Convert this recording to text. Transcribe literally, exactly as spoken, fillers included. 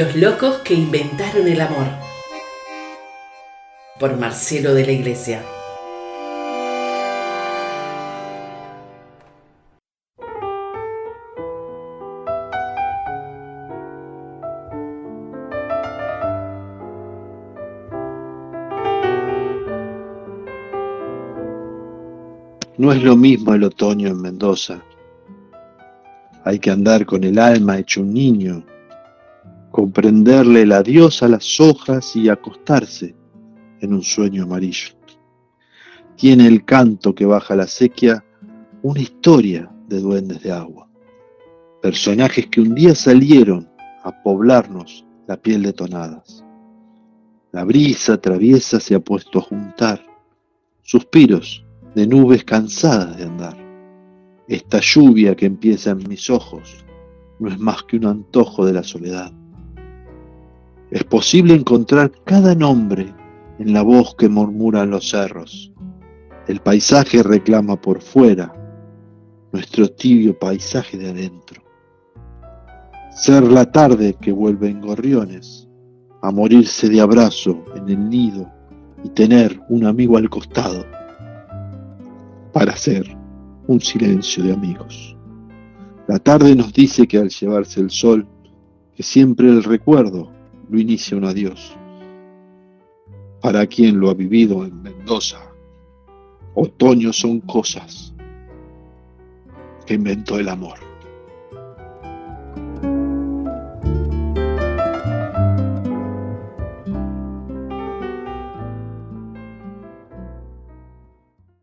Los locos que inventaron el amor. Por Marcelo de la Iglesia. No es lo mismo el otoño en Mendoza. Hay que andar con el alma hecho un niño, comprenderle el adiós a las hojas y acostarse en un sueño amarillo. Tiene el canto que baja la acequia una historia de duendes de agua, personajes que un día salieron a poblarnos la piel de tonadas. La brisa traviesa se ha puesto a juntar suspiros de nubes cansadas de andar. Esta lluvia que empieza en mis ojos no es más que un antojo de la soledad. Es posible encontrar cada nombre en la voz que murmuran los cerros. El paisaje reclama por fuera nuestro tibio paisaje de adentro. Ser la tarde que vuelve en gorriones a morirse de abrazo en el nido y tener un amigo al costado para hacer un silencio de amigos. La tarde nos dice que al llevarse el sol, que siempre el recuerdo lo inicia un adiós. Para quien lo ha vivido en Mendoza, otoño son cosas que inventó el amor.